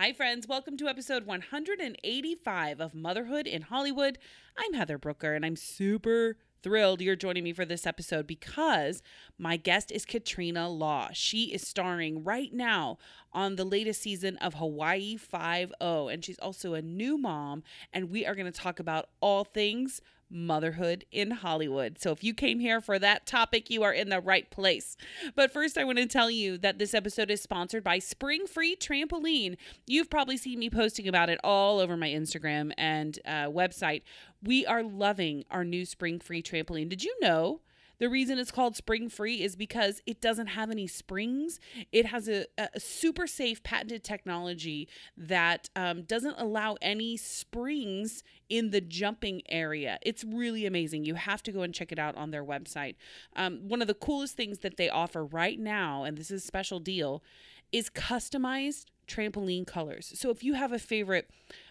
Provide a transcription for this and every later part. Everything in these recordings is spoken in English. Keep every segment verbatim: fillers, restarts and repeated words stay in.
Hi friends, welcome to episode one hundred eighty-five of Motherhood in Hollywood. I'm Heather Brooker and I'm super thrilled you're joining me for this episode because my guest is Katrina Law. She is starring right now on the latest season of Hawaii five oh, and she's also a new mom, and we are going to talk about all things motherhood in Hollywood. So if you came here for that topic, you are in the right place. But first, I want to tell you that this episode is sponsored by Spring Free Trampoline. You've probably seen me posting about it all over my Instagram and uh, website. We are loving our new Spring Free Trampoline. Did you know the reason it's called Spring Free is because it doesn't have any springs? It has a, a super safe patented technology that um, doesn't allow any springs in the jumping area. It's really amazing. You have to go and check it out on their website. Um, one of the coolest things that they offer right now, and this is a special deal, is customized trampoline colors. So if you have a favorite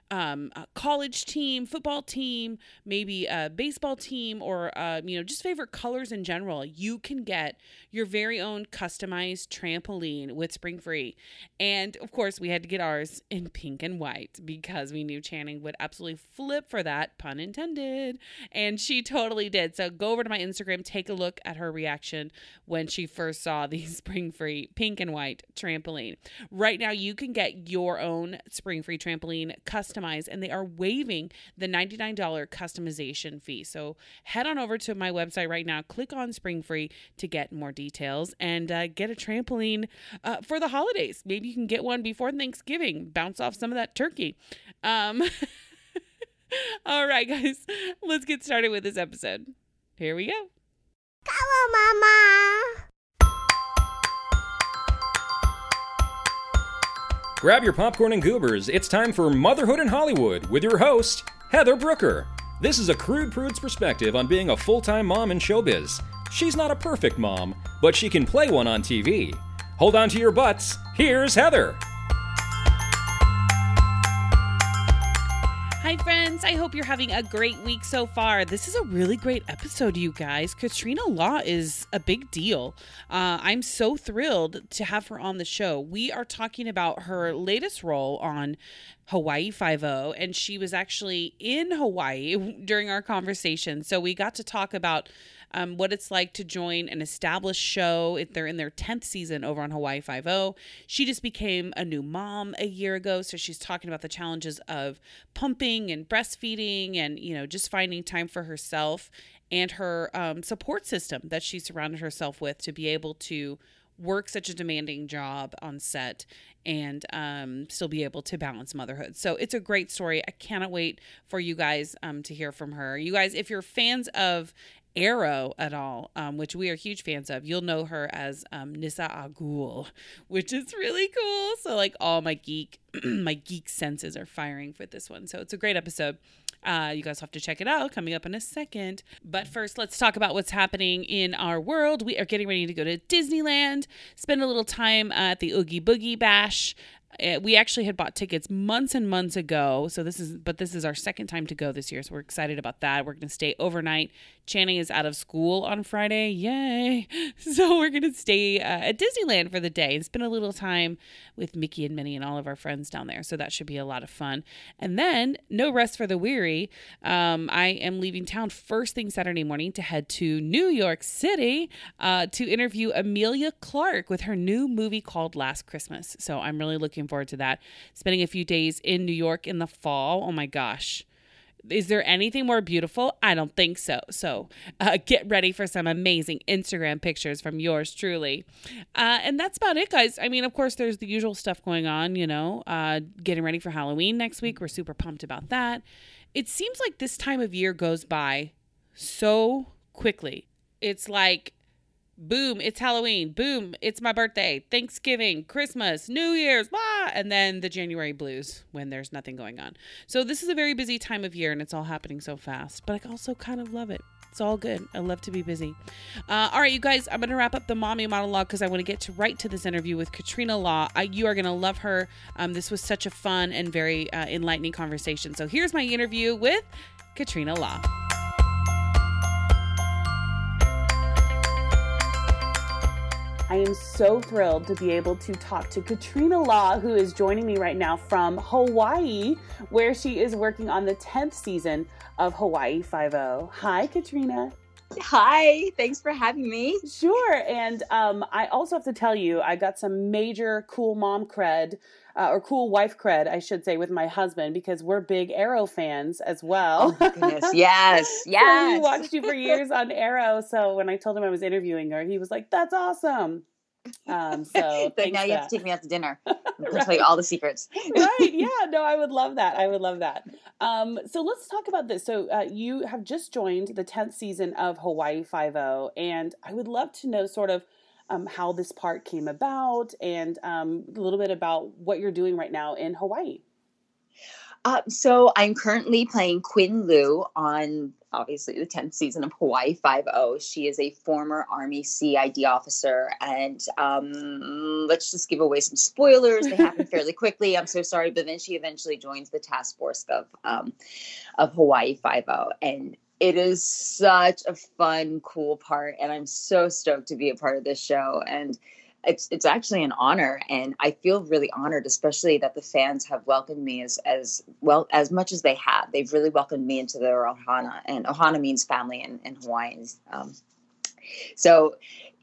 um, a college team, football team, maybe a baseball team, or, uh, you know, just favorite colors in general, you can get your very own customized trampoline with Spring Free. And of course we had to get ours in pink and white because we knew Channing would absolutely flip for that, pun intended. And she totally did. So go over to my Instagram, take a look at her reaction when she first saw the Spring Free pink and white trampoline. Right now you can get your own Spring Free trampoline customized, and they are waiving the ninety-nine dollars customization fee. So head on over to my website right now, click on Spring Free to get more details, and uh, get a trampoline uh, for the holidays. Maybe you can get one before Thanksgiving, bounce off some of that turkey. Um, all right, guys, let's get started with this episode. Here we go. Come on, Mama. Grab your popcorn and goobers. It's time for Motherhood in Hollywood with your host, Heather Brooker. This is a crude prude's perspective on being a full-time mom in showbiz. She's not a perfect mom, but she can play one on T V. Hold on to your butts. Here's Heather. Hi friends, I hope you're having a great week so far. This is a really great episode, you guys. Katrina Law is a big deal. Uh, I'm so thrilled to have her on the show. We are talking about her latest role on Hawaii five oh, and she was actually in Hawaii during our conversation. So we got to talk about um, what it's like to join an established show. If they're in their tenth season over on Hawaii five oh. She just became a new mom a year ago, so she's talking about the challenges of pumping and breastfeeding, and you know, just finding time for herself and her um, support system that she surrounded herself with to be able to work such a demanding job on set and um, still be able to balance motherhood. So it's a great story. I cannot wait for you guys um, to hear from her. You guys, if you're fans of Arrow at all, um, which we are huge fans of, you'll know her as um, Nyssa al Ghul, which is really cool. So like all my geek, my geek senses are firing for this one. So it's a great episode. Uh, you guys have to check it out coming up in a second. But first, let's talk about what's happening in our world. We are getting ready to go to Disneyland, spend a little time at the Oogie Boogie Bash. We actually had bought tickets months and months ago. So this is, but this is our second time to go this year. So we're excited about that. We're going to stay overnight. Channing is out of school on Friday. Yay. So we're going to stay uh, at Disneyland for the day and spend a little time with Mickey and Minnie and all of our friends down there. So that should be a lot of fun. And then no rest for the weary. Um, I am leaving town first thing Saturday morning to head to New York City uh, to interview Amelia Clark with her new movie called Last Christmas. So I'm really looking forward to that. Spending a few days in New York in the fall. Oh my gosh. Is there anything more beautiful? I don't think so. So uh, get ready for some amazing Instagram pictures from yours truly. Uh, and that's about it, guys. I mean, of course, there's the usual stuff going on, you know, uh, getting ready for Halloween next week. We're super pumped about that. It seems like this time of year goes by so quickly. It's like, boom, it's Halloween. Boom, it's my birthday. Thanksgiving, Christmas, New Year's, blah. And then the January blues when there's nothing going on. So this is a very busy time of year and it's all happening so fast. But I also kind of love it. It's all good. I love to be busy. Uh, all right, you guys, I'm going to wrap up the mommy monologue because I want to get to right to this interview with Katrina Law. I, you are going to love her. Um, this was such a fun and very uh, enlightening conversation. So here's my interview with Katrina Law. I am so thrilled to be able to talk to Katrina Law, who is joining me right now from Hawaii, where she is working on the tenth season of Hawaii five oh. Hi, Katrina. Hi, thanks for having me. Sure. And um, I also have to tell you, I got some major cool mom cred, uh, or cool wife cred, I should say, with my husband, because we're big Arrow fans as well. Oh, goodness. Yes, yes. So we watched you for years on Arrow. So when I told him I was interviewing her, he was like, that's awesome. Um, so but now you have to take me out to dinner. I'll right. tell you all the secrets. Right. Yeah. No, I would love that. I would love that. Um, so let's talk about this. So uh, you have just joined the tenth season of Hawaii five oh, and I would love to know sort of um, how this part came about and um, a little bit about what you're doing right now in Hawaii. Uh, so I'm currently playing Quinn Liu on obviously the tenth season of Hawaii five oh. She is a former Army C I D officer. And um, let's just give away some spoilers. They happen fairly quickly. I'm so sorry. But then she eventually joins the task force of um, of Hawaii five oh. And it is such a fun, cool part. And I'm so stoked to be a part of this show. And It's it's actually an honor, and I feel really honored, especially that the fans have welcomed me as, as well as much as they have. They've really welcomed me into their Ohana, and Ohana means family in, in Hawaiian. Um, so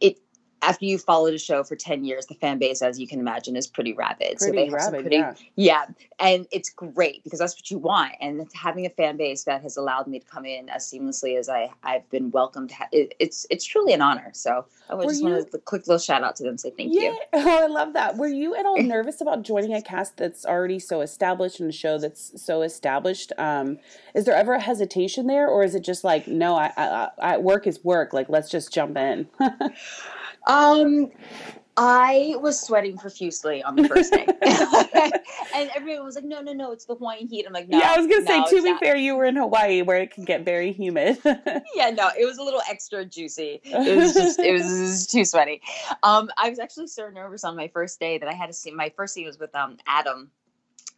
it after you've followed a show for ten years, the fan base, as you can imagine, is pretty rabid. Pretty so they have rabid, some pretty, yeah. yeah. And it's great because that's what you want. And having a fan base that has allowed me to come in as seamlessly as I, I've been welcomed, it, it's it's truly an honor. So I just you, wanted a quick little shout out to them and say thank yeah. you. Oh, I love that. Were you at all nervous about joining a cast that's already so established and a show that's so established? Um, is there ever a hesitation there, or is it just like, no, I, I, I work is work. Like, let's just jump in. Um, I was sweating profusely on the first day and everyone was like, no, no, no, it's the Hawaiian heat. I'm like, no, yeah, I was going to no, say, to be not. fair, you were in Hawaii where it can get very humid. Yeah, no, it was a little extra juicy. It was just, it was too sweaty. Um, I was actually so nervous on my first day that I had to see, my first scene was with, um, Adam,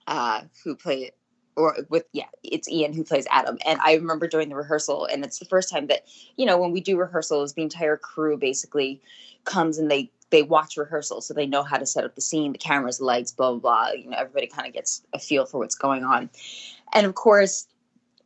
uh, who played Or with, yeah, it's Ian who plays Adam. And I remember during the rehearsal, and it's the first time that, you know, when we do rehearsals, the entire crew basically comes and they, they watch rehearsals. So they know how to set up the scene, the cameras, the lights, blah, blah, blah. You know, everybody kind of gets a feel for what's going on. And of course,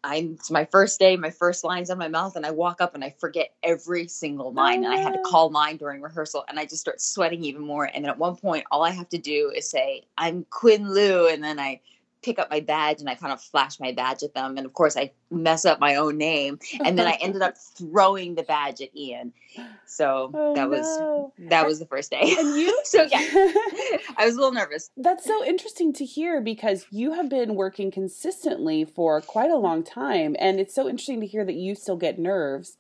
I'm, it's my first day, my first line's out of my mouth, and I walk up and I forget every single line. And I had to call mine during rehearsal, and I just start sweating even more. And then at one point, all I have to do is say, I'm Quinn Liu. And then I pick up my badge and I kind of flash my badge at them. And of course I mess up my own name. And then I ended up throwing the badge at Ian. So oh, that was, no. that was the first day. And you? So yeah, I was a little nervous. That's so interesting to hear because you have been working consistently for quite a long time. And it's so interesting to hear that you still get nerves.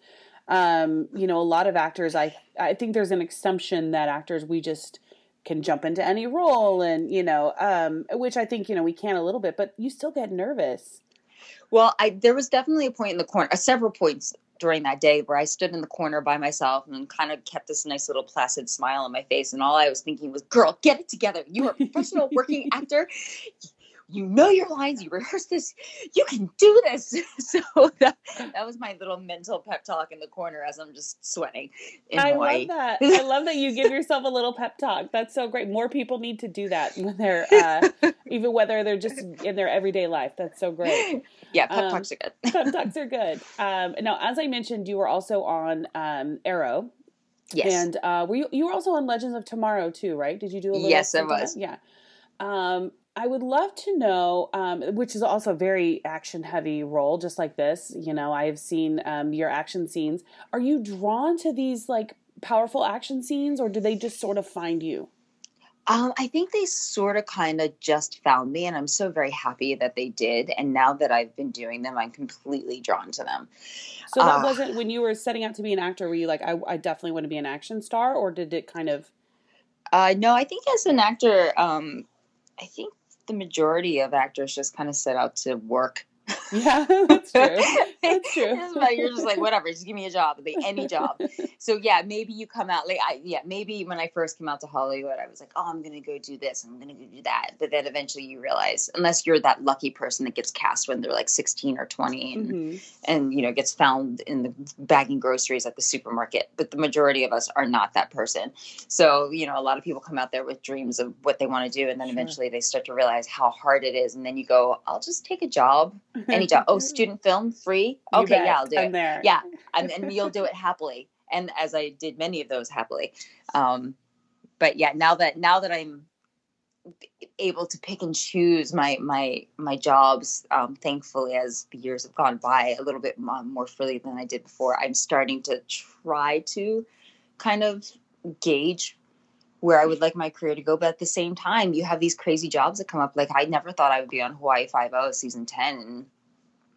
Um, you know, a lot of actors, I, I think there's an assumption that actors, we just can jump into any role and, you know, um, which I think, you know, we can a little bit, but you still get nervous. Well, I, there was definitely a point in the corner, uh, several points during that day where I stood in the corner by myself and kind of kept this nice little placid smile on my face. And all I was thinking was, girl, get it together. You are a professional working actor. You know your lines, you rehearse this, you can do this. So that, that was my little mental pep talk in the corner as I'm just sweating in I Hawaii. love that. I love that you give yourself a little pep talk. That's so great. More people need to do that when they're, uh, even whether they're just in their everyday life. That's so great. Yeah, pep um, talks are good. Pep talks are good. Um, now, as I mentioned, you were also on um, Arrow. Yes. And uh, were you, you were also on Legends of Tomorrow too, right? Did you do a little? Yes, I was. Yeah. Um, I would love to know, um, which is also a very action-heavy role, just like this. You know, I have seen um, your action scenes. Are you drawn to these, like, powerful action scenes, or do they just sort of find you? Um, I think they sort of kind of just found me, and I'm so very happy that they did. And now that I've been doing them, I'm completely drawn to them. So that uh, wasn't, when you were setting out to be an actor, were you like, I, I definitely want to be an action star, or did it kind of? Uh, no, I think as an actor, um, I think the majority of actors just kind of set out to work. Yeah, that's true. That's true. Like, you're just like, whatever, just give me a job. Like, any job. So yeah, maybe you come out like, I, yeah, maybe when I first came out to Hollywood, I was like, oh, I'm going to go do this. I'm going to go do that. But then eventually you realize, unless you're that lucky person that gets cast when they're like sixteen or twenty and, mm-hmm. and you know, gets found in the bagging groceries at the supermarket. But the majority of us are not that person. So, you know, a lot of people come out there with dreams of what they want to do. And then sure. eventually they start to realize how hard it is. And then you go, I'll just take a job, any job. Oh, student film free. Okay. Yeah, I'll do I'm it. There. Yeah. I'm, and you'll do it happily. And as I did many of those happily. Um, but yeah, now that, now that I'm able to pick and choose my, my, my jobs, um, thankfully, as the years have gone by a little bit more freely than I did before, I'm starting to try to kind of gauge where I would like my career to go. But at the same time, you have these crazy jobs that come up. Like, I never thought I would be on Hawaii five oh season ten. And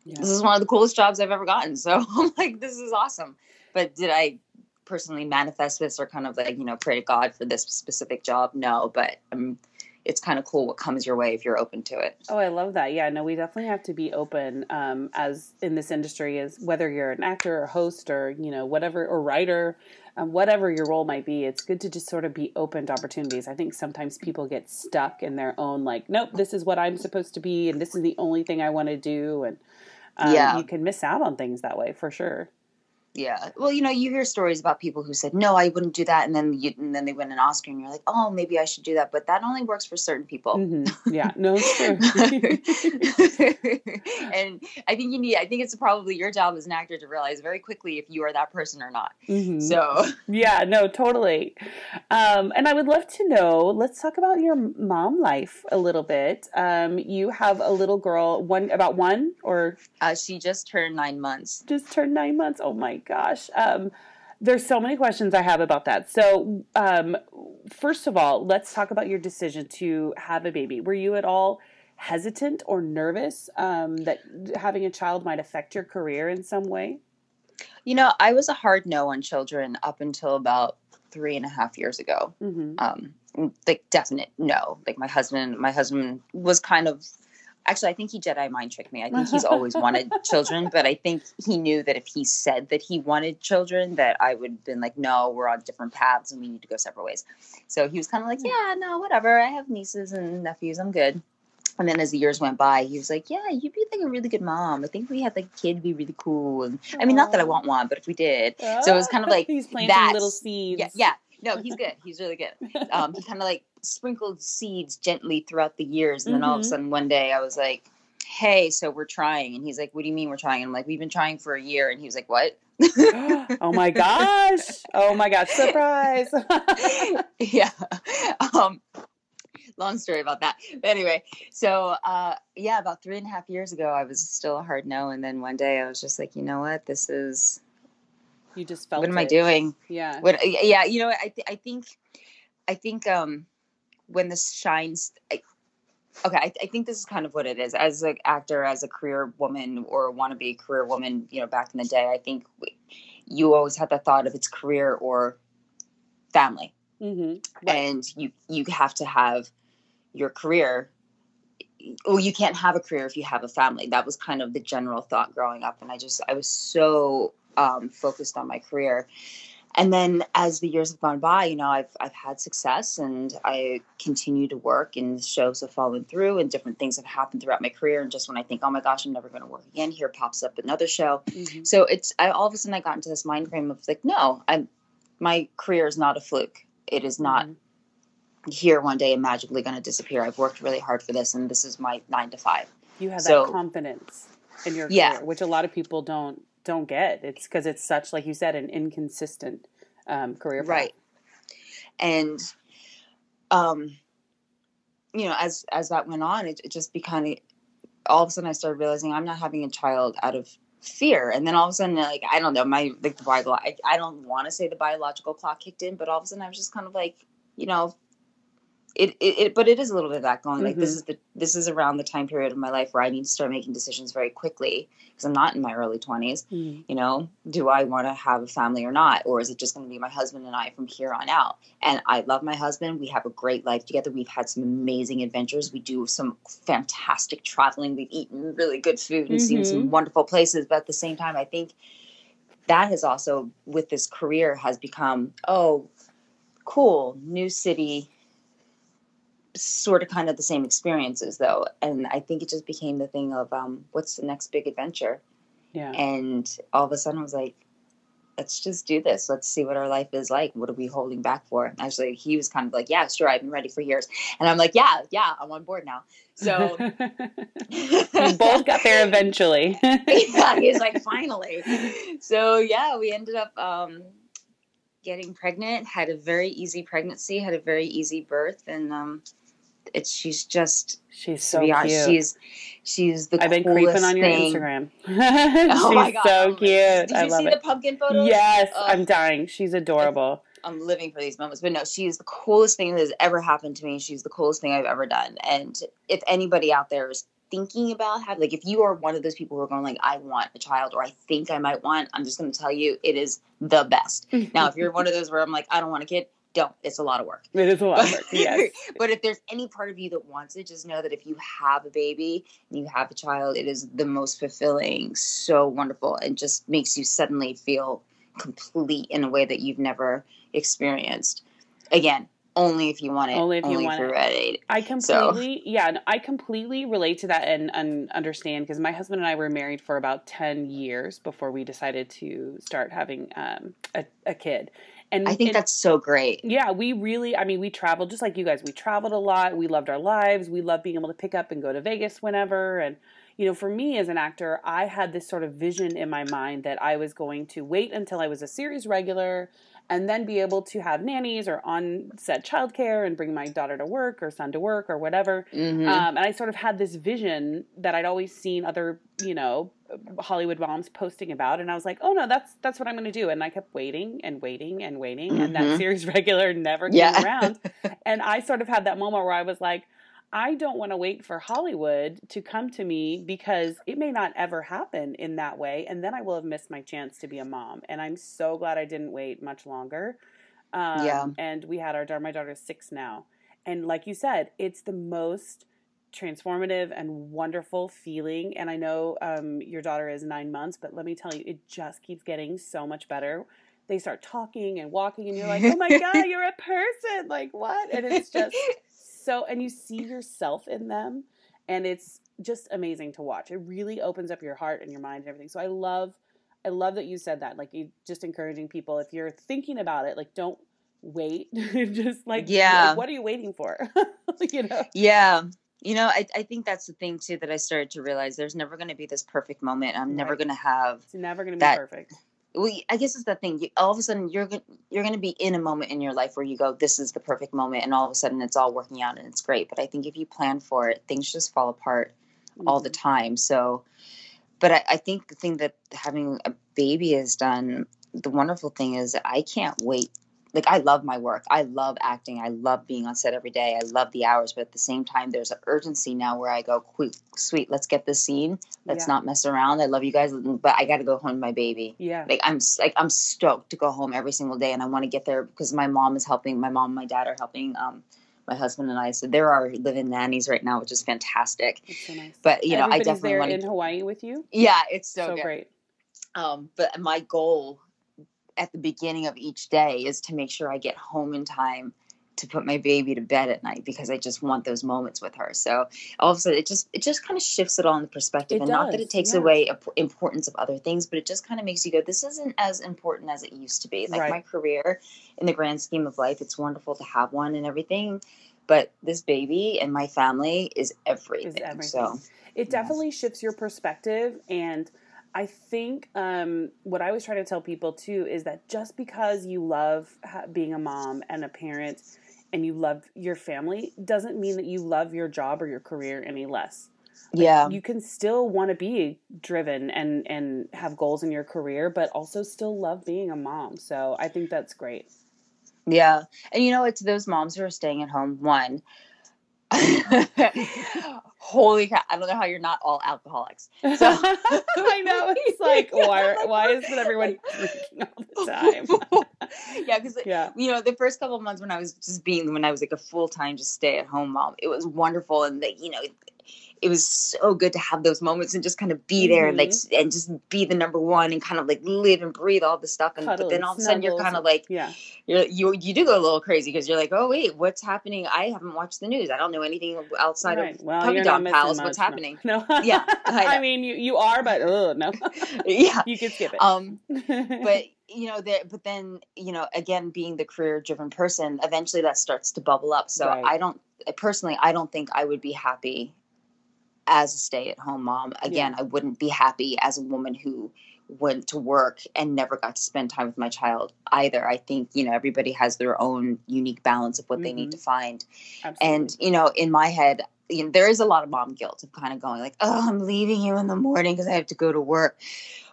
yeah. this is one of the coolest jobs I've ever gotten. So I'm like, this is awesome. But did I personally manifest this or kind of like, you know, pray to God for this specific job? No, but um, it's kind of cool what comes your way if you're open to it. Oh, I love that. Yeah, no, we definitely have to be open um, as in this industry, is whether you're an actor or host or, you know, whatever, or writer, Um, whatever your role might be, it's good to just sort of be open to opportunities. I think sometimes people get stuck in their own, like, nope, this is what I'm supposed to be, and this is the only thing I want to do. And um, yeah. you can miss out on things that way, for sure. Yeah. Well, you know, you hear stories about people who said, no, I wouldn't do that. And then you, and then they win an Oscar and you're like, oh, maybe I should do that. But that only works for certain people. Mm-hmm. Yeah. No, it's true. And I think you need, I think it's probably your job as an actor to realize very quickly if you are that person or not. Mm-hmm. So. Yeah, no, totally. Um, and I would love to know, let's talk about your mom life a little bit. Um, you have a little girl, one, about one or? Uh, she just turned nine months. Just turned nine months. Oh my gosh. Um, there's so many questions I have about that. So, um, first of all, let's talk about your decision to have a baby. Were you at all hesitant or nervous, um, that having a child might affect your career in some way? You know, I was a hard no on children up until about three and a half years ago. Mm-hmm. Um, like definite no. Like my husband, my husband was kind of, actually, I think he Jedi mind tricked me. I think he's always wanted children, but I think he knew that if he said that he wanted children, that I would have been like, no, we're on different paths and we need to go separate ways. So he was kind of like, yeah, no, whatever. I have nieces and nephews. I'm good. And then as the years went by, he was like, yeah, you'd be like a really good mom. I think if we had like a kid, it'd be really cool. And I mean, not that I want one, but if we did. Oh. So it was kind of like he's planting that. Little seeds. Yeah, yeah. No, he's good. He's really good. Um, he kind of like sprinkled seeds gently throughout the years. And then mm-hmm. all of a sudden one day I was like, hey, so we're trying. And he's like, what do you mean we're trying? And I'm like, we've been trying for a year. And he was like, what? Oh my gosh. Oh my gosh. Surprise. Yeah. Um, long story about that. But anyway, so uh, yeah, about three and a half years ago, I was still a hard no. And then one day I was just like, you know what? This is... You just felt. What am it. I doing? Yeah. What? Yeah. You know, I th- I think, I think um, when the shines. I, okay, I, I think this is kind of what it is. As an actor, as a career woman, or want to be a career woman, you know, back in the day, I think we, you always had the thought of it's career or family, mm-hmm. right. and you you have to have your career. Well, you can't have a career if you have a family. That was kind of the general thought growing up, and I just I was so. Um, focused on my career. And then as the years have gone by, you know, I've, I've had success and I continue to work and shows have fallen through and different things have happened throughout my career. And just when I think, oh my gosh, I'm never going to work again, here pops up another show. Mm-hmm. So it's, I, all of a sudden I got into this mind frame of like, no, I'm, my career is not a fluke. It is not mm-hmm. here one day and magically going to disappear. I've worked really hard for this and this is my nine to five. You have so, that confidence in your yeah. career, which a lot of people don't. don't get. It's because it's such, like you said, an inconsistent um, career path. Right. And, um, you know, as, as that went on, it, it just became, all of a sudden I started realizing I'm not having a child out of fear. And then all of a sudden, like, I don't know, my, like the bio, I, I don't want to say the biological clock kicked in, but all of a sudden I was just kind of like, you know, it, it, it but it is a little bit of that going, mm-hmm. like, this is the, this is around the time period of my life where I need to start making decisions very quickly because I'm not in my early twenties. Mm. You know, do I want to have a family or not? Or is it just going to be my husband and I from here on out? And I love my husband. We have a great life together. We've had some amazing adventures. We do some fantastic traveling. We've eaten really good food and mm-hmm. seen some wonderful places. But at the same time, I think that has also, with this career, has become, oh, cool, new city, sort of kind of the same experiences though. And I think it just became the thing of um, what's the next big adventure? Yeah. And all of a sudden I was like, let's just do this. Let's see what our life is like. What are we holding back for? Actually, he was kind of like, yeah, sure. I've been ready for years. And I'm like, yeah, yeah, I'm on board now. So we both got there eventually. Yeah, he's like, finally. So yeah, we ended up um, getting pregnant, had a very easy pregnancy, had a very easy birth. And um, it's, she's just, she's so to be honest, cute. She's, she's the I've been creeping on your thing. Instagram. Oh she's my God. So cute. Did you I love see it. The pumpkin photos? Yes. Ugh. I'm dying. She's adorable. I'm living for these moments, but no, she's the coolest thing that has ever happened to me. She's the coolest thing I've ever done. And if anybody out there is thinking about having, like, if you are one of those people who are going like, I want a child, or I think I might want, I'm just going to tell you, it is the best. Now, if you're one of those where I'm like, I don't want a kid, don't. It's a lot of work. It is a lot but, of work, yes. But if there's any part of you that wants it, just know that if you have a baby and you have a child, it is the most fulfilling, so wonderful, and just makes you suddenly feel complete in a way that you've never experienced. Again, only if you want it. Only if only you want if you're it. Ready. I completely, so. yeah, and I completely relate to that and, and understand, because my husband and I were married for about ten years before we decided to start having um, a, a kid. And I think and, that's so great. Yeah, we really, I mean, we traveled just like you guys. We traveled a lot. We loved our lives. We loved being able to pick up and go to Vegas whenever. And, you know, for me as an actor, I had this sort of vision in my mind that I was going to wait until I was a series regular and then be able to have nannies or on-set childcare and bring my daughter to work or son to work or whatever. Mm-hmm. Um, and I sort of had this vision that I'd always seen other, you know, Hollywood moms posting about. And I was like, oh, no, that's that's what I'm going to do. And I kept waiting and waiting and waiting. Mm-hmm. And that series regular never came yeah. around. And I sort of had that moment where I was like, I don't want to wait for Hollywood to come to me, because it may not ever happen in that way. And then I will have missed my chance to be a mom. And I'm so glad I didn't wait much longer. Um, yeah. And we had our daughter, my daughter's six now. And like you said, it's the most transformative and wonderful feeling. And I know um, your daughter is nine months, but let me tell you, it just keeps getting so much better. They start talking and walking and you're like, oh my God, you're a person. Like, what? And it's just... So, and you see yourself in them, and it's just amazing to watch. It really opens up your heart and your mind and everything. So I love, I love that you said that, like, you just encouraging people, if you're thinking about it, like, don't wait. Just like, yeah. Like, what are you waiting for? You know? Yeah. You know, I, I think that's the thing too, that I started to realize there's never going to be this perfect moment. I'm right. never going to have, it's never going to be that- perfect. Well, I guess it's the thing. You, all of a sudden, you're you're going to be in a moment in your life where you go, this is the perfect moment, and all of a sudden, it's all working out, and it's great. But I think if you plan for it, things just fall apart mm-hmm. all the time. So, but I, I think the thing that having a baby has done, the wonderful thing is I can't wait. Like, I love my work. I love acting. I love being on set every day. I love the hours. But at the same time, there's an urgency now where I go, quick, sweet, let's get this scene. Let's yeah. not mess around. I love you guys, but I got to go home to my baby. Yeah. Like, I'm like I'm stoked to go home every single day, and I want to get there because my mom is helping. My mom and my dad are helping. Um, my husband and I. So there are live-in nannies right now, which is fantastic. That's so nice. But, you know, I definitely want to. Everybody's there in Hawaii with you? Yeah, it's so, so good. Great. Um, but my goal at the beginning of each day is to make sure I get home in time to put my baby to bed at night, because I just want those moments with her. So all of a sudden it just, it just kind of shifts it all into perspective, it and does. Not that it takes yeah. away importance of other things, but it just kind of makes you go, this isn't as important as it used to be. Like right. my career in the grand scheme of life, it's wonderful to have one and everything, but this baby and my family is everything. Is everything. So it definitely yes. shifts your perspective. And I think um, what I was trying to tell people too is that just because you love ha- being a mom and a parent and you love your family doesn't mean that you love your job or your career any less. Like, yeah. You can still want to be driven and, and have goals in your career, but also still love being a mom. So I think that's great. Yeah. And you know, it's those moms who are staying at home, one, holy cow, I don't know how you're not all alcoholics. So I know, it's like, why, why isn't everyone drinking all the time? yeah, because, yeah. you know, the first couple of months when I was just being, when I was like a full-time just stay-at-home mom, it was wonderful. And, the, you know, it was so good to have those moments and just kind of be there mm-hmm. and like, and just be the number one and kind of like live and breathe all the stuff. And Cuddles, but then all of a sudden snuggles, you're kind of like, yeah. you're, you, you do go a little crazy because you're like, oh wait, what's happening? I haven't watched the news. I don't know anything outside right. of well, puppy dog pals. What's no. happening? No, yeah. I, I mean, you, you are, but uh, no, yeah, you can skip it. Um, but you know, there, but then, you know, again, being the career driven person, eventually that starts to bubble up. So right. I don't, personally, I don't think I would be happy as a stay-at-home mom. Again, yeah. I wouldn't be happy as a woman who went to work and never got to spend time with my child either. I think, you know, everybody has their own unique balance of what mm-hmm. they need to find. Absolutely. And, you know, in my head, you know, there is a lot of mom guilt of kind of going like, oh, I'm leaving you in the morning because I have to go to work.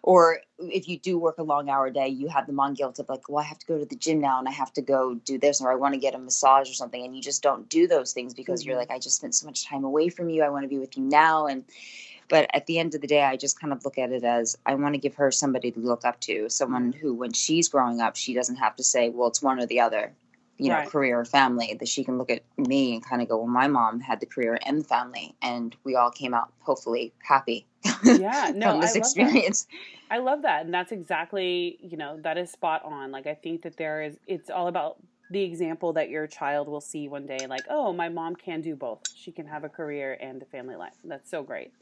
Or if you do work a long hour day, you have the mom guilt of like, well, I have to go to the gym now and I have to go do this, or I want to get a massage or something. And you just don't do those things because mm-hmm. you're like, I just spent so much time away from you. I want to be with you now. And, but at the end of the day, I just kind of look at it as I want to give her somebody to look up to, someone who, when she's growing up, she doesn't have to say, well, it's one or the other, you know, right. career or family, that she can look at me and kind of go, well, my mom had the career and the family, and we all came out hopefully happy. Yeah, no, from this I love experience. That. I love that. And that's exactly, you know, that is spot on. Like, I think that there is, it's all about the example that your child will see one day, like, oh, my mom can do both. She can have a career and a family life. That's so great.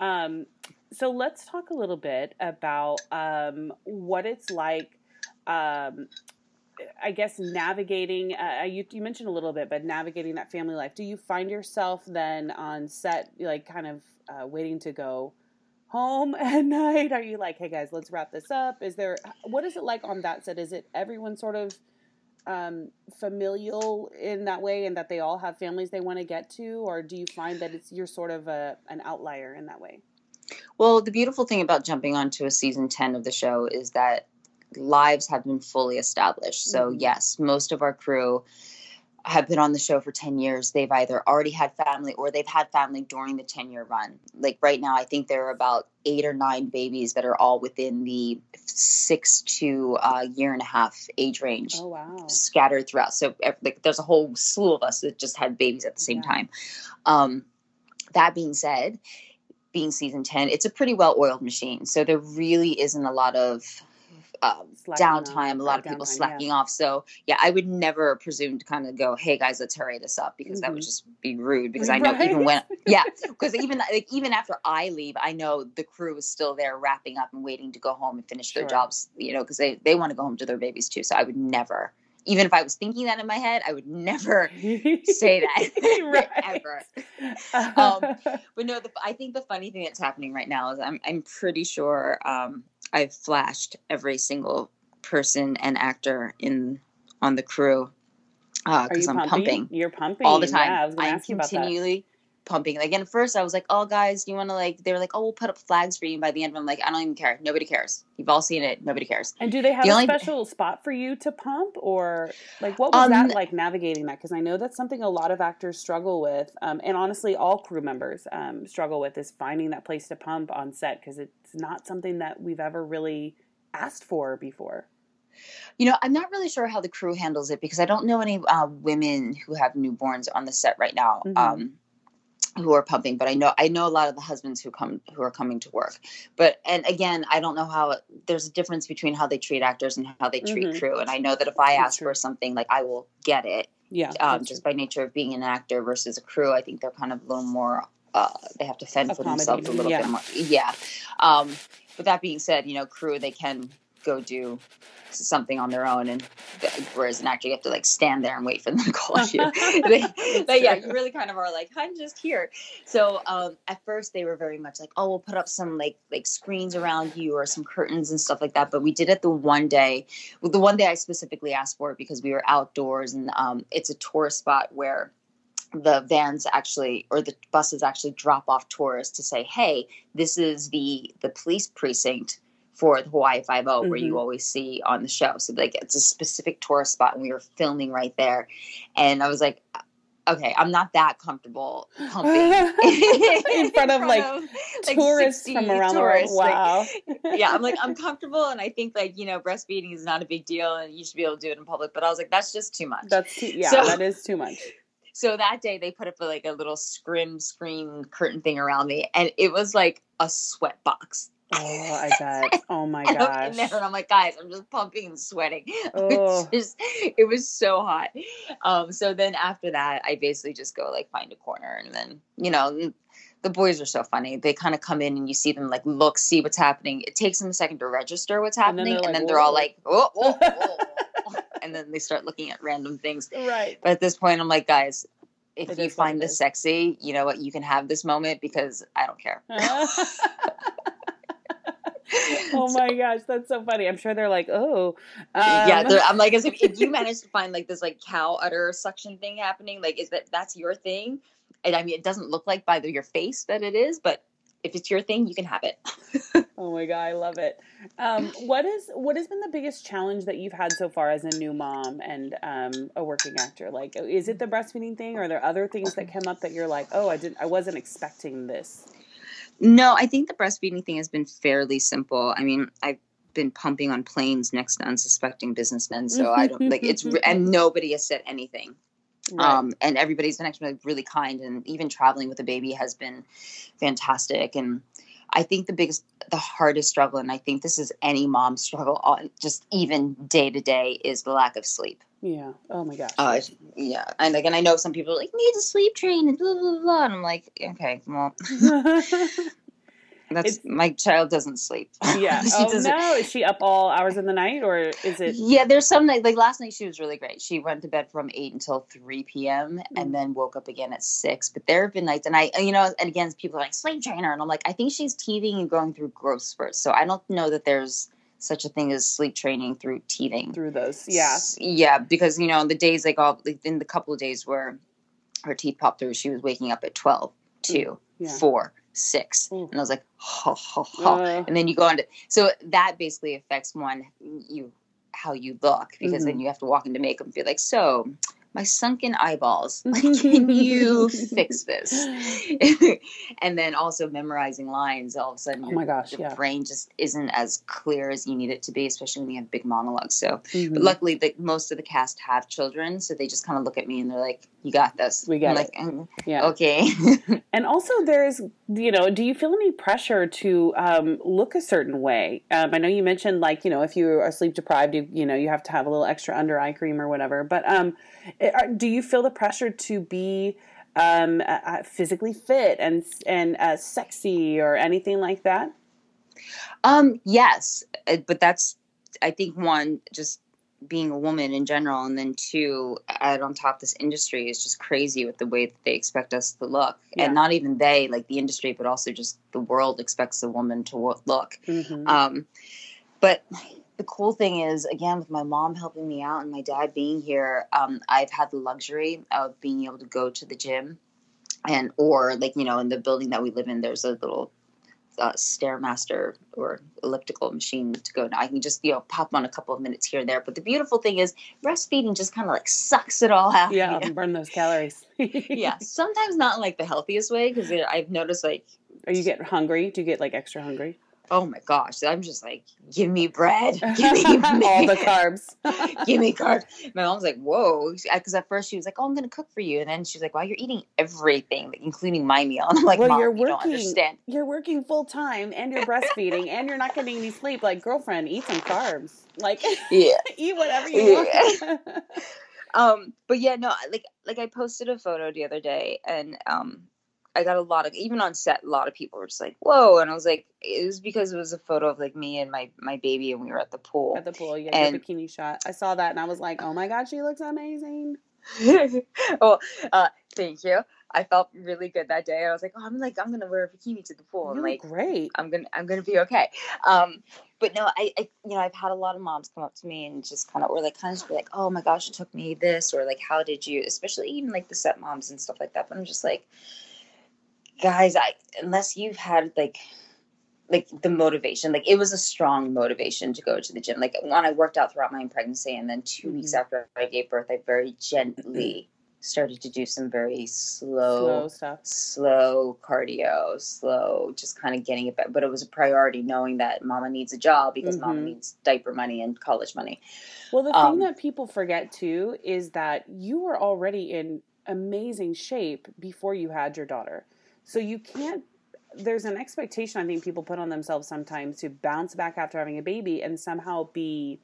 Um, so let's talk a little bit about um, what it's like, um, I guess, navigating, uh, you, you mentioned a little bit, but navigating that family life. Do you find yourself then on set, like kind of uh, waiting to go home at night? Are you like, hey guys, let's wrap this up? Is there, what is it like on that set? Is it everyone sort of um, familial in that way and that they all have families they want to get to? Or do you find that it's, you're sort of a, an outlier in that way? Well, the beautiful thing about jumping onto a season ten of the show is that lives have been fully established. So mm-hmm. yes, most of our crew have been on the show for ten years. They've either already had family or they've had family during the ten year run. Like right now, I think there are about eight or nine babies that are all within the six to uh, year and a half age range. Oh, wow. Scattered throughout. So like, there's a whole slew of us that just had babies at the same yeah. time. Um, that being said, being season ten, it's a pretty well-oiled machine. So there really isn't a lot of Um, downtime, off, a lot of people downtime, slacking yeah. off. So yeah, I would never presume to kind of go, hey guys, let's hurry this up, because mm-hmm. that would just be rude, because right? I know even when, yeah, because even like, even after I leave, I know the crew is still there wrapping up and waiting to go home and finish sure. their jobs, you know, because they, they want to go home to their babies too. So I would never, even if I was thinking that in my head, I would never say that ever. Um, but no, the, I think the funny thing that's happening right now is I'm, I'm pretty sure, um, I've flashed every single person and actor in on the crew because uh, I'm pumping. You're pumping all the time. Yeah, I was gonna I'm ask continually you about that. Pumping. Like, and at first, I was like, "Oh, guys, do you want to like?" They were like, "Oh, we'll put up flags for you." And by the end, I'm like, "I don't even care. Nobody cares. You've all seen it. Nobody cares." And do they have the a only... special spot for you to pump, or like what was um, that like navigating that? Because I know that's something a lot of actors struggle with, um, and honestly, all crew members um, struggle with is finding that place to pump on set because it. It's not something that we've ever really asked for before. You know, I'm not really sure how the crew handles it because I don't know any uh, women who have newborns on the set right now mm-hmm. um, who are pumping, but I know, I know a lot of the husbands who come, who are coming to work, but, and again, I don't know how it, there's a difference between how they treat actors and how they treat mm-hmm. crew. And I know that if I ask for something, like I will get it. Yeah. Um, just by nature of being an actor versus a crew, I think they're kind of a little more Uh, they have to fend for themselves a little yeah. bit more. Yeah. Um, but that being said, you know, crew, they can go do something on their own. And whereas an actor, you have to like stand there and wait for them to call you. they, but yeah, you really kind of are like, I'm just here. So um, at first they were very much like, oh, we'll put up some like, like screens around you or some curtains and stuff like that. But we did it the one day, well, the one day I specifically asked for it because we were outdoors and um, it's a tourist spot where the vans actually, or the buses actually drop off tourists to say, hey, this is the, the police precinct for the Hawaii five oh mm-hmm. where you always see on the show. So like, it's a specific tourist spot and we were filming right there. And I was like, okay, I'm not that comfortable pumping in front of, in front like, of like tourists from around tourists. the world. Wow. Like, yeah, I'm like, I'm comfortable. And I think, like, you know, breastfeeding is not a big deal and you should be able to do it in public. But I was like, that's just too much. That's too, yeah, so, that is too much. So that day they put up a, like a little scrim screen curtain thing around me. And it was like a sweat box. Oh, I bet. Oh my and gosh. I'm in there and I'm like, guys, I'm just pumping and sweating. Oh. Just, it was so hot. Um, so then after that, I basically just go like find a corner, and then, you know, the boys are so funny. They kind of come in and you see them like, look, see what's happening. It takes them a second to register what's happening. And then they're, like, and then they're all like, oh, oh, oh. And then they start looking at random things. Right. But at this point I'm like, guys, if it you find this sexy, you know what? You can have this moment because I don't care. Oh my gosh, that's so funny. I'm sure they're like, oh. Um. Yeah, I'm like, as if, if you manage to find like this like cow udder suction thing happening, like, is that that's your thing? And I mean, it doesn't look like by the, your face that it is, but if it's your thing, you can have it. Oh my God, I love it. Um, what is what has been the biggest challenge that you've had so far as a new mom and um, a working actor? Like, is it the breastfeeding thing, or are there other things that come up that you're like, oh, I didn't, I wasn't expecting this? No, I think the breastfeeding thing has been fairly simple. I mean, I've been pumping on planes next to unsuspecting businessmen, so I don't like it's, and nobody has said anything. Right. Um, and everybody's been actually really kind, and even traveling with a baby has been fantastic. And I think the biggest, the hardest struggle, and I think this is any mom's struggle on just even day to day, is the lack of sleep. Yeah. Oh my gosh. Uh, yeah. And like, and I know some people are like, need a sleep train and blah, blah, blah. And I'm like, okay, well, that's, it's, my child doesn't sleep. Yeah. she oh doesn't. no. Is she up all hours of the night, or is it? Yeah. There's some night, like last night she was really great. She went to bed from eight until three p.m. Mm-hmm. and then woke up again at six. But there have been nights, and I, you know, and again, people are like, sleep trainer. And I'm like, I think she's teething and going through growth spurts. So I don't know that there's such a thing as sleep training through teething. Through those, yeah. Yeah, because, you know, the days, like, all, like, in the couple of days where her teeth popped through, she was waking up at twelve, two, yeah. four, six. Mm. And I was like, ho, ho, ho. Uh. And then you go on to, so that basically affects, one, you, how you look, because mm-hmm. then you have to walk into makeup and be like, so, my sunken eyeballs, like, can you fix this? And then also memorizing lines. All of a sudden, your, oh my gosh, your yeah. brain just isn't as clear as you need it to be, especially when you have big monologues. So, mm-hmm. but luckily, the, most of the cast have children, so they just kind of look at me and they're like, "You got this." We got I'm it. Like, mm, yeah. Okay. And also, there's, you know, do you feel any pressure to um, look a certain way? Um, I know you mentioned, like, you know, if you are sleep deprived, you you know, you have to have a little extra under eye cream or whatever, but um. Do you feel the pressure to be um, uh, physically fit and and uh, sexy or anything like that? Um, yes, but that's, I think, one, just being a woman in general, and then two, add on top, this industry is just crazy with the way that they expect us to look, yeah. and not even they, like the industry, but also just the world expects a woman to look. Mm-hmm. Um, but. The cool thing is, again, with my mom helping me out and my dad being here, um, I've had the luxury of being able to go to the gym, and or like, you know, in the building that we live in, there's a little uh, Stairmaster or elliptical machine to go. Now I can just, you know, pop on a couple of minutes here and there. But the beautiful thing is breastfeeding just kind of like sucks it all out. Yeah, burn those calories. Yeah, sometimes not in like the healthiest way, because I've noticed like. Are you getting hungry? Do you get like extra hungry? Oh my gosh. I'm just like, give me bread. Give me all the carbs. Give me carbs. My mom's like, whoa. Because at first she was like, oh, I'm going to cook for you. And then she's like, well, you're eating everything, including my meal. And I'm like, well, Mom, you're working, you don't understand. You're working full time and you're breastfeeding and you're not getting any sleep. Like, girlfriend, eat some carbs. Like, yeah. Eat whatever you want. Yeah. um, but yeah, no, like, like I posted a photo the other day, and, um, I got a lot of, even on set, a lot of people were just like, whoa. And I was like, it was because it was a photo of like me and my, my baby, and we were at the pool. At the pool, yeah, and your bikini shot. I saw that and I was like, oh my God, she looks amazing. Oh, uh, thank you. I felt really good that day. I was like, oh, I'm like, I'm going to wear a bikini to the pool. You're like, great. I'm going to, I'm going to be okay. Um, but no, I, I, you know, I've had a lot of moms come up to me and just kind of, or like kind of just be like, oh my gosh, it took me this, or like, how did you, especially even like the set moms and stuff like that. But I'm just like, guys, I, unless you've had like, like the motivation, like it was a strong motivation to go to the gym. Like, one, I worked out throughout my pregnancy, and then two mm-hmm. weeks after I gave birth, I very gently started to do some very slow, slow, stuff. slow cardio, slow, just kind of getting it back. But it was a priority knowing that mama needs a job because mm-hmm. mama needs diaper money and college money. Well, the um, thing that people forget too is that you were already in amazing shape before you had your daughter. So you can't, there's an expectation I think people put on themselves sometimes to bounce back after having a baby and somehow be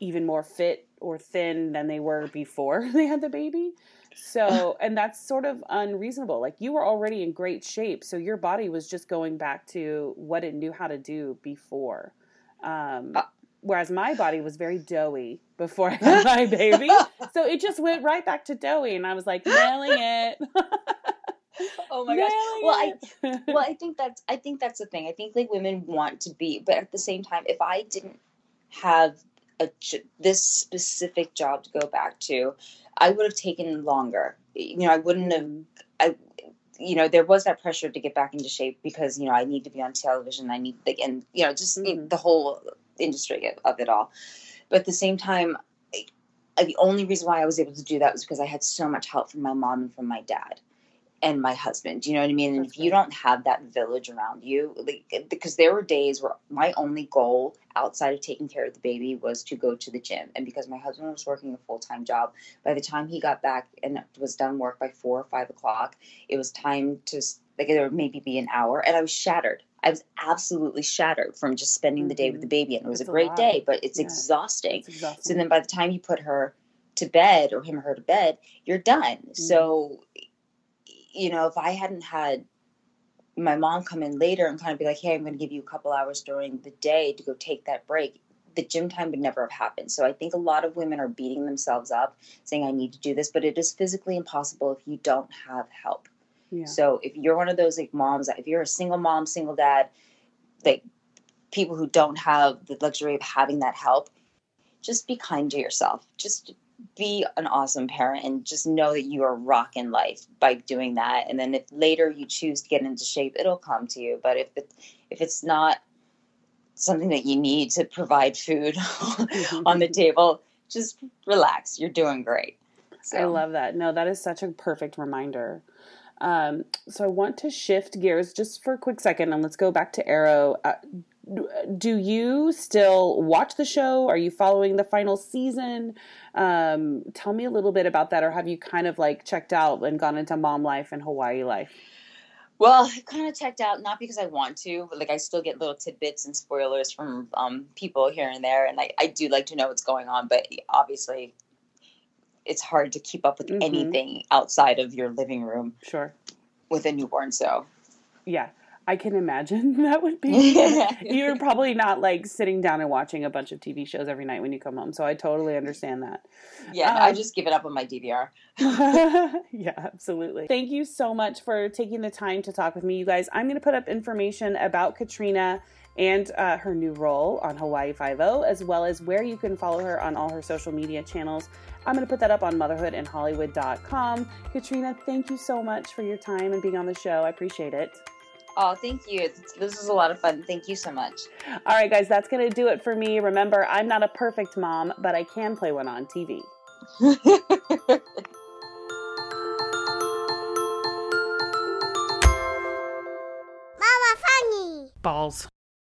even more fit or thin than they were before they had the baby. So, and that's sort of unreasonable. Like, you were already in great shape, so your body was just going back to what it knew how to do before. Um, whereas my body was very doughy before I had my baby. So it just went right back to doughy, and I was like, nailing it. Oh my gosh. Well, I, well, I think that's, I think that's the thing. I think like women want to be, but at the same time, if I didn't have a, this specific job to go back to, I would have taken longer. You know, I wouldn't have, I, you know, there was that pressure to get back into shape because, you know, I need to be on television. I need to, and, you know, just mm-hmm. the whole industry of, of it all. But at the same time, I, the only reason why I was able to do that was because I had so much help from my mom and from my dad and my husband. You know what I mean? And that's if you right. don't have that village around you, like, because there were days where my only goal outside of taking care of the baby was to go to the gym. And because my husband was working a full-time job, by the time he got back and was done work by four or five o'clock, it was time to, like, there would maybe be an hour, and I was shattered. I was absolutely shattered from just spending mm-hmm. the day with the baby. And it was that's a great a day, but it's, yeah. exhausting. it's exhausting. So then by the time you put her to bed or him or her to bed, you're done. Mm-hmm. So, you know, if I hadn't had my mom come in later and kind of be like, hey, I'm going to give you a couple hours during the day to go take that break, the gym time would never have happened. So I think a lot of women are beating themselves up saying, I need to do this, but it is physically impossible if you don't have help. Yeah. So if you're one of those like moms, if you're a single mom, single dad, like people who don't have the luxury of having that help, just be kind to yourself. Just be an awesome parent and just know that you are rocking life by doing that. And then if later you choose to get into shape, it'll come to you. But if it, if it's not something that you need to provide food on the table, just relax. You're doing great. So. I love that. No, that is such a perfect reminder. Um, so I want to shift gears just for a quick second and let's go back to Arrow. Uh, Do you still watch the show? Are you following the final season? Um, tell me a little bit about that, or have you kind of like checked out and gone into mom life and Hawaii life? Well, I kind of checked out, not because I want to, but like I still get little tidbits and spoilers from um, people here and there. And I, I do like to know what's going on, but obviously it's hard to keep up with mm-hmm. anything outside of your living room. Sure. With a newborn, so. Yeah. I can imagine that would be, you're probably not like sitting down and watching a bunch of T V shows every night when you come home. So I totally understand that. Yeah. Um, I just give it up on my D V R. Yeah, absolutely. Thank you so much for taking the time to talk with me, you guys. I'm going to put up information about Katrina and uh, her new role on Hawaii five oh, as well as where you can follow her on all her social media channels. I'm going to put that up on motherhood in hollywood dot com. Katrina, thank you so much for your time and being on the show. I appreciate it. Oh, thank you. This was a lot of fun. Thank you so much. All right, guys, that's going to do it for me. Remember, I'm not a perfect mom, but I can play one on T V. Mama funny. Balls.